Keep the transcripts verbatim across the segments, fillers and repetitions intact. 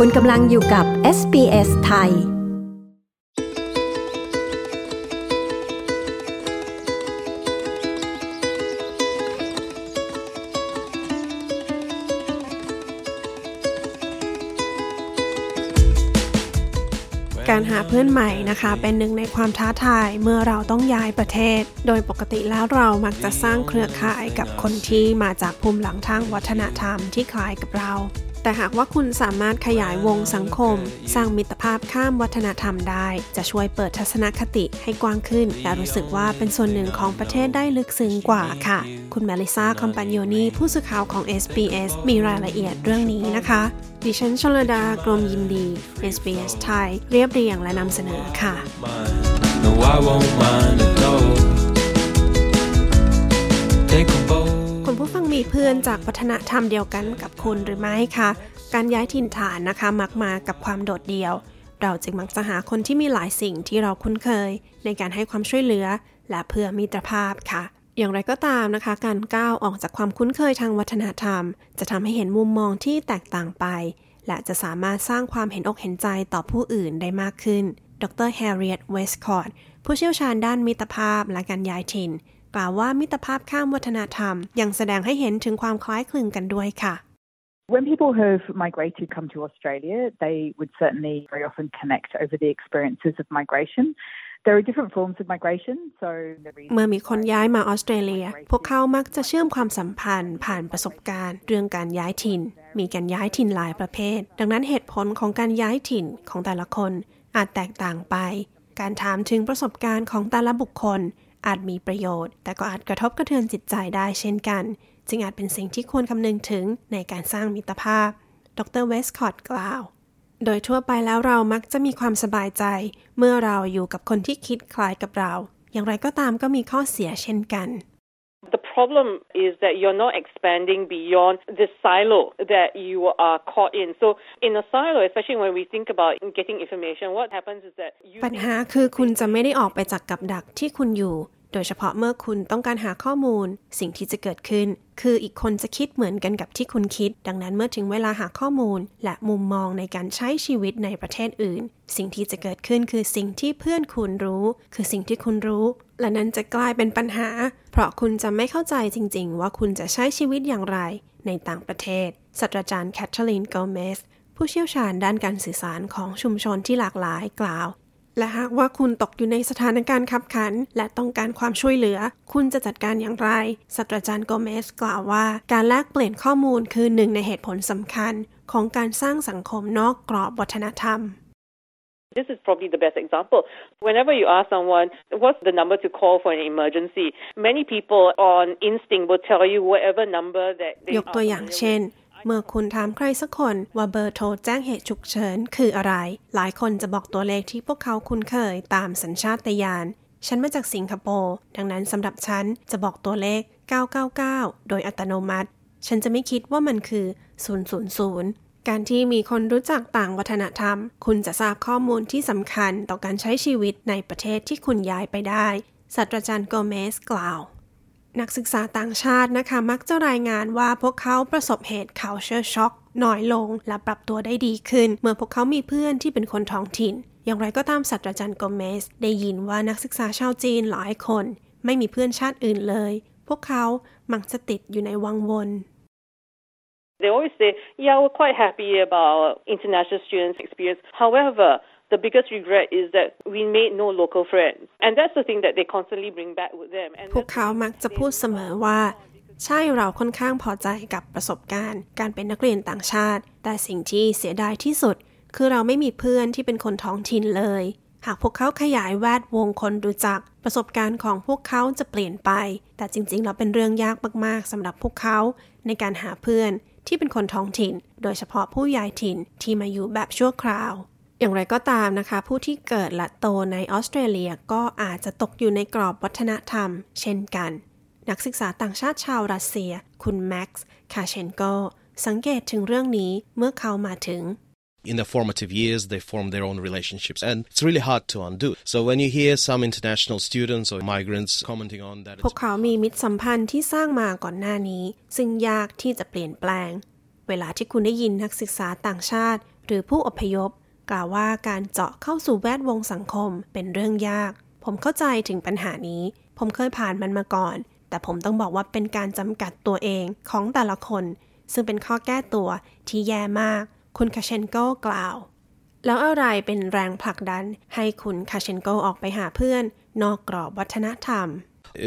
คุณกำลังอยู่กับ เอส บี เอส ไทยการหาเพื่อนใหม่นะคะเป็นหนึ่งในความท้าทายเมื่อเราต้องย้ายประเทศโดยปกติแล้วเรามักจะสร้างเครือข่ายกับคนที่มาจากภูมิหลังทางวัฒนธรรมที่คล้ายกับเราแต่หากว่าคุณสามารถขยายวงสังคมสร้างมิตรภาพข้ามวัฒนธรรมได้จะช่วยเปิดทัศนคติให้กว้างขึ้นและรู้สึกว่าเป็นส่วนหนึ่งของประเทศได้ลึกซึ้งกว่าค่ะคุณเมลิซาคอมปาญโญนีผู้สื่อข่าวของ เอส บี เอส มีรายละเอียดเรื่องนี้นะคะดิฉันชลดากรมยินดี เอส บี เอส ไทยเรียบเรียงและนำเสนอค่ะ no, I won't mind at all. Take a bowคุณผู้ฟังมีเพื่อนจากวัฒนธรรมเดียวกันกับคุณหรือไม่คะการย้ายถิ่นฐานนะคะมักมากับความโดดเดี่ยวเราจึงมักจะหาคนที่มีหลายสิ่งที่เราคุ้นเคยในการให้ความช่วยเหลือและเพื่อมิตรภาพค่ะอย่างไรก็ตามนะคะการก้าวออกจากความคุ้นเคยทางวัฒนธรรมจะทำให้เห็นมุมมองที่แตกต่างไปและจะสามารถสร้างความเห็นอกเห็นใจต่อผู้อื่นได้มากขึ้นดร. แฮร์ริเอต เวสคอตต์ผู้เชี่ยวชาญด้านมิตรภาพและการย้ายถิ่นกล่าวว่ามิตรภาพข้ามวัฒนธรรมยังแสดงให้เห็นถึงความคล้ายคลึงกันด้วยค่ะ When people have migrated come to Australia, they would certainly very often connect over the experiences of migration. There are different forms of migration, so เมื่อมีคนย้ายมาออสเตรเลียพวกเขามักจะเชื่อมความสัมพันธ์ผ่านประสบการณ์เรื่องการย้ายถิ่นมีการย้ายถิ่นหลายประเภทดังนั้นเหตุผลของการย้ายถิ่นของแต่ละคนอาจแตกต่างไปการถามถึงประสบการณ์ของแต่ละบุคคลอาจมีประโยชน์แต่ก็อาจกระทบกระเทือนจิตใจได้เช่นกันจึงอาจเป็นสิ่งที่ควรคำนึงถึงในการสร้างมิตรภาพดร.เวสคอตต์กล่าวโดยทั่วไปแล้วเรามักจะมีความสบายใจเมื่อเราอยู่กับคนที่คิดคล้ายกับเราอย่างไรก็ตามก็มีข้อเสียเช่นกัน The problem is that you're not expanding beyond the silo that you are caught in. So in a silo, especially when we think about getting information, what happens is that you ปัญหาคือคุณจะไม่ได้ออกไปจากกับดักที่คุณอยู่โดยเฉพาะเมื่อคุณต้องการหาข้อมูลสิ่งที่จะเกิดขึ้นคืออีกคนจะคิดเหมือนกันกับที่คุณคิดดังนั้นเมื่อถึงเวลาหาข้อมูลและมุมมองในการใช้ชีวิตในประเทศอื่นสิ่งที่จะเกิดขึ้นคือสิ่งที่เพื่อนคุณรู้คือสิ่งที่คุณรู้และนั้นจะกลายเป็นปัญหาเพราะคุณจะไม่เข้าใจจริงๆว่าคุณจะใช้ชีวิตอย่างไรในต่างประเทศศาสตราจารย์แคทเธอรีนโกเมสผู้เชี่ยวชาญด้านการสื่อสารของชุมชนที่หลากหลายกล่าวและหากว่าคุณตกอยู่ในสถานการณ์ขับขันและต้องการความช่วยเหลือคุณจะจัดการอย่างไรศาสตราจารย์โกเมสกล่าวว่าการแลกเปลี่ยนข้อมูลคือหนึ่งในเหตุผลสำคัญของการสร้างสังคมนอกกรอบวัฒนธรรมThis is probably the best example. Whenever you ask someone, what's the number to call for an emergency? Many people on instinct will tell you whatever number that they are. ยกตัวอย่างเช่นเมื่อคุณถามใครสักคนว่าเบอร์โทรแจ้งเหตุฉุกเฉินคืออะไรหลายคนจะบอกตัวเลขที่พวกเขาคุ้นเคยตามสัญชาตญาณฉันมาจากสิงคโปร์ดังนั้นสำหรับฉันจะบอกตัวเลขเก้าเก้าเก้าโดยอัตโนมัติฉันจะไม่คิดว่ามันคือศูนย์ ศูนย์ ศูนย์การที่มีคนรู้จักต่างวัฒนธรรมคุณจะทราบข้อมูลที่สำคัญต่อการใช้ชีวิตในประเทศที่คุณย้ายไปได้ศาสตราจารย์โกเมสกล่าวนักศึกษาต่างชาตินะคะมักจะรายงานว่าพวกเขาประสบเหตุ culture shock น้อยลงและปรับตัวได้ดีขึ้นเมื่อพวกเขามีเพื่อนที่เป็นคนท้องถิ่นอย่างไรก็ตามศาสตราจารย์โกเมสได้ยินว่านักศึกษาชาวจีนหลายคนไม่มีเพื่อนชาติอื่นเลยพวกเขามักจะติดอยู่ในวังวนThey always say, yeah, we're quite happy about international students' experience. However, the biggest regret is that we made no local friends. And that's the thing that they constantly bring back with them. พวกเขามักจะพูดเสมอว่าใช่เราค่อนข้างพอใจกับประสบการณ์การเป็นนักเรียนต่างชาติแต่สิ่งที่เสียดายที่สุดคือเราไม่มีเพื่อนที่เป็นคนท้องถิ่นเลยหากพวกเขาขยายแวดวงคนรู้จักประสบการณ์ของพวกเขาจะเปลี่ยนไปแต่จริงๆแล้วเป็นเรื่องยากมากๆสำหรับพวกเขาในการหาเพื่อนที่เป็นคนท้องถิ่นโดยเฉพาะผู้ย้ายถิ่นที่มาอยู่แบบชั่วคราวอย่างไรก็ตามนะคะผู้ที่เกิดและโตในออสเตรเลียก็อาจจะตกอยู่ในกรอบวัฒนธรรมเช่นกันนักศึกษาต่างชาติชาวรัสเซียคุณแม็กซ์คาเชนโกสังเกตถึงเรื่องนี้เมื่อเขามาถึงIn their formative years, they form their own relationships, and it's really hard to undo. So when you hear some international students or migrants commenting on that, พวกเขามีมิตรสัมพันธ์ที่สร้างมาก่อนหน้านี้ซึ่งยากที่จะเปลี่ยนแปลงเวลาที่คุณได้ยินนักศึกษาต่างชาติ หรือผู้อพยพกล่าวว่าการเจาะเข้าสู่แวดวงสังคมเป็นเรื่องยากผมเข้าใจถึงปัญหานี้ผมเคยผ่านมันมาก่อนแต่ผมต้องบอกว่าเป็นการจำกัดตัวเองของแต่ละคนซึ่งเป็นข้อแก้ตัวที่แย่มากคุณคาเชนโกกล่าวแล้วอะไรเป็นแรงผลักดันให้คุณคาเชนโกออกไปหาเพื่อนนอกกรอบวัฒนธรรม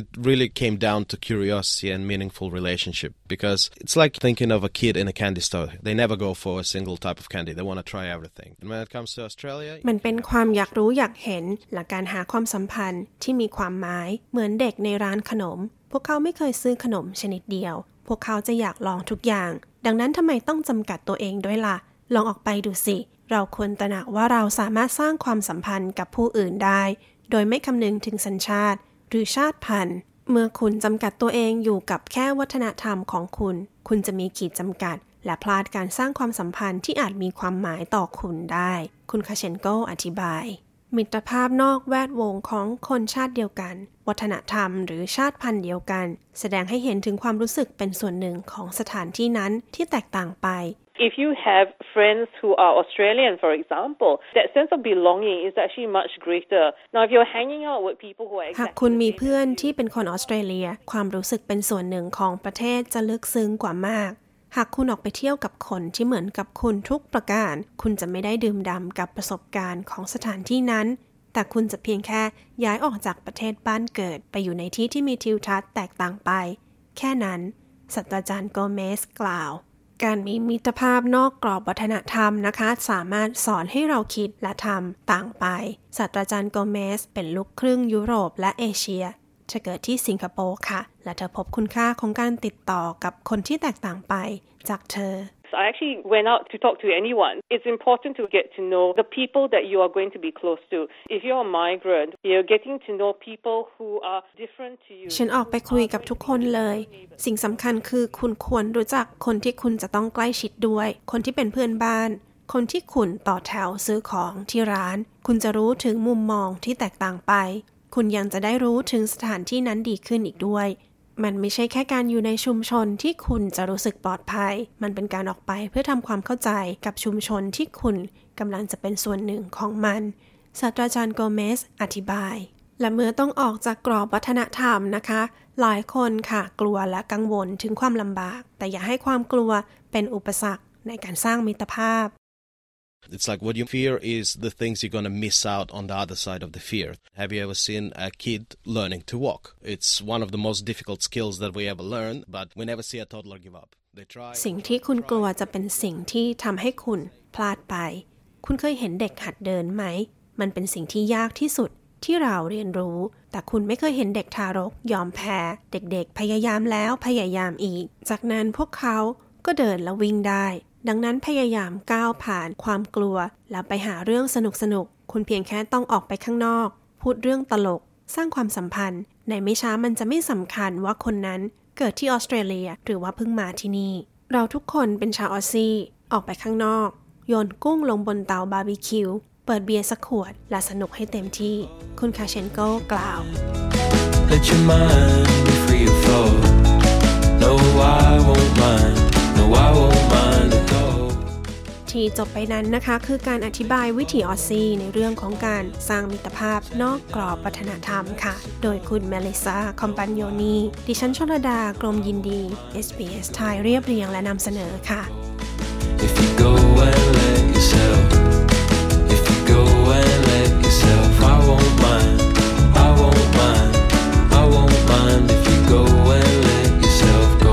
It really came down to curiosity and meaningful relationship because it's like thinking of a kid in a candy store. They never go for a single type of candy. They want to try everything. And when it comes to Australia, มันเป็นความอยากรู้อยากเห็นและการหาความสัมพันธ์ที่มีความหมายเหมือนเด็กในร้านขนมพวกเขาไม่เคยซื้อขนมชนิดเดียวพวกเขาจะอยากลองทุกอย่างดังนั้นทำไมต้องจำกัดตัวเองด้วยล่ะลองออกไปดูสิเราควรตระหนักว่าเราสามารถสร้างความสัมพันธ์กับผู้อื่นได้โดยไม่คำนึงถึงสัญชาติหรือชาติพันธุ์เมื่อคุณจำกัดตัวเองอยู่กับแค่วัฒนธรรมของคุณคุณจะมีขีดจำกัดและพลาดการสร้างความสัมพันธ์ที่อาจมีความหมายต่อคุณได้คุณคาเชนโกอธิบายมิตรภาพนอกแวดวงของคนชาติเดียวกันวัฒนธรรมหรือชาติพันธุ์เดียวกันแสดงให้เห็นถึงความรู้สึกเป็นส่วนหนึ่งของสถานที่นั้นที่แตกต่างไปIf you have friends who are Australian, for example, that sense of belonging is actually much greater. Now, if you're hanging out with people who are exactly หากคุณมีเพื่อนที่เป็นคนออสเตรเลียความรู้สึกเป็นส่วนหนึ่งของประเทศจะลึกซึ้งกว่ามากหากคุณออกไปเที่ยวกับคนที่เหมือนกับคุณทุกประการคุณจะไม่ได้ดื่มด่ำกับประสบการณ์ของสถานที่นั้นแต่คุณจะเพียงแค่ย้ายออกจากประเทศบ้านเกิดไปอยู่ในที่ที่มีทิวทัศน์แตกต่างไปแค่นั้นศาสตราจารย์โกเมสกล่าวการมีมิตรภาพนอกกรอบวัฒนธรรมนะคะสามารถสอนให้เราคิดและทำต่างไปศาสตราจารย์โกเมสเป็นลูกครึ่งยุโรปและเอเชียเธอเกิดที่สิงคโปร์ค่ะและเธอพบคุณค่าของการติดต่อกับคนที่แตกต่างไปจากเธอI actually went out to talk to anyone. It's important to get to know the people that you are going to be close to. If you're a migrant, you're getting to know people who are different to you. ฉันออกไปคุยกับทุกคนเลยสิ่งสำคัญคือคุณควรรู้จักคนที่คุณจะต้องใกล้ชิดด้วยคนที่เป็นเพื่อนบ้านคนที่คุณต่อแถวซื้อของที่ร้านคุณจะรู้ถึงมุมมองที่แตกต่างไปคุณยังจะได้รู้ถึงสถานที่นั้นดีขึ้นอีกด้วยมันไม่ใช่แค่การอยู่ในชุมชนที่คุณจะรู้สึกปลอดภัยมันเป็นการออกไปเพื่อทำความเข้าใจกับชุมชนที่คุณกำลังจะเป็นส่วนหนึ่งของมันศาสตราจารย์โกเมสอธิบายและเมื่อต้องออกจากกรอบวัฒนธรรมนะคะหลายคนค่ะกลัวและกังวลถึงความลำบากแต่อย่าให้ความกลัวเป็นอุปสรรคในการสร้างมิตรภาพIt's like what you fear is the things you're going to miss out on the other side of the fear. Have you ever seen a kid learning to walk? It's one of the most difficult skills that we ever learn, but we never see a toddler give up. They try. สิ่งที่คุณกลัวจะเป็นสิ่งที่ทำให้คุณพลาดไปคุณเคยเห็นเด็กหัดเดินไหมมันเป็นสิ่งที่ยากที่สุดที่เราเรียนรู้แต่คุณไม่เคยเห็นเด็กทารกยอมแพ้เด็กๆพยายามแล้วพยายามอีกจากนั้นพวกเขาก็เดินและวิ่งได้ดังนั้นพยายามก้าวผ่านความกลัวแล้วไปหาเรื่องสนุกๆคุณเพียงแค่ต้องออกไปข้างนอกพูดเรื่องตลกสร้างความสัมพันธ์ในไม่ช้ามันจะไม่สำคัญว่าคนนั้นเกิดที่ออสเตรเลียหรือว่าเพิ่งมาที่นี่เราทุกคนเป็นชาวออสซี่ออกไปข้างนอกโยนกุ้งลงบนเตาบาร์บีคิวเปิดเบียร์สักขวดและสนุกให้เต็มที่คุณคาเชนโกกล่าว Let your mind be free to flow No I won't mind No I won't mindที่จบไปนั้นนะคะคือการอธิบายวิถีออสซี่ในเรื่องของการสร้างมิตรภาพนอกกรอบวัฒนธรรมค่ะโดยคุณเมลิซาคอมปันโยนีดิฉันชลดากรมยินดี เอส บี เอส ไทยเรียบเรียงและนำเสนอค่ะ If you go and let yourself If you go and let yourself I won't mind I won't mind I won't mind If you go and let yourself go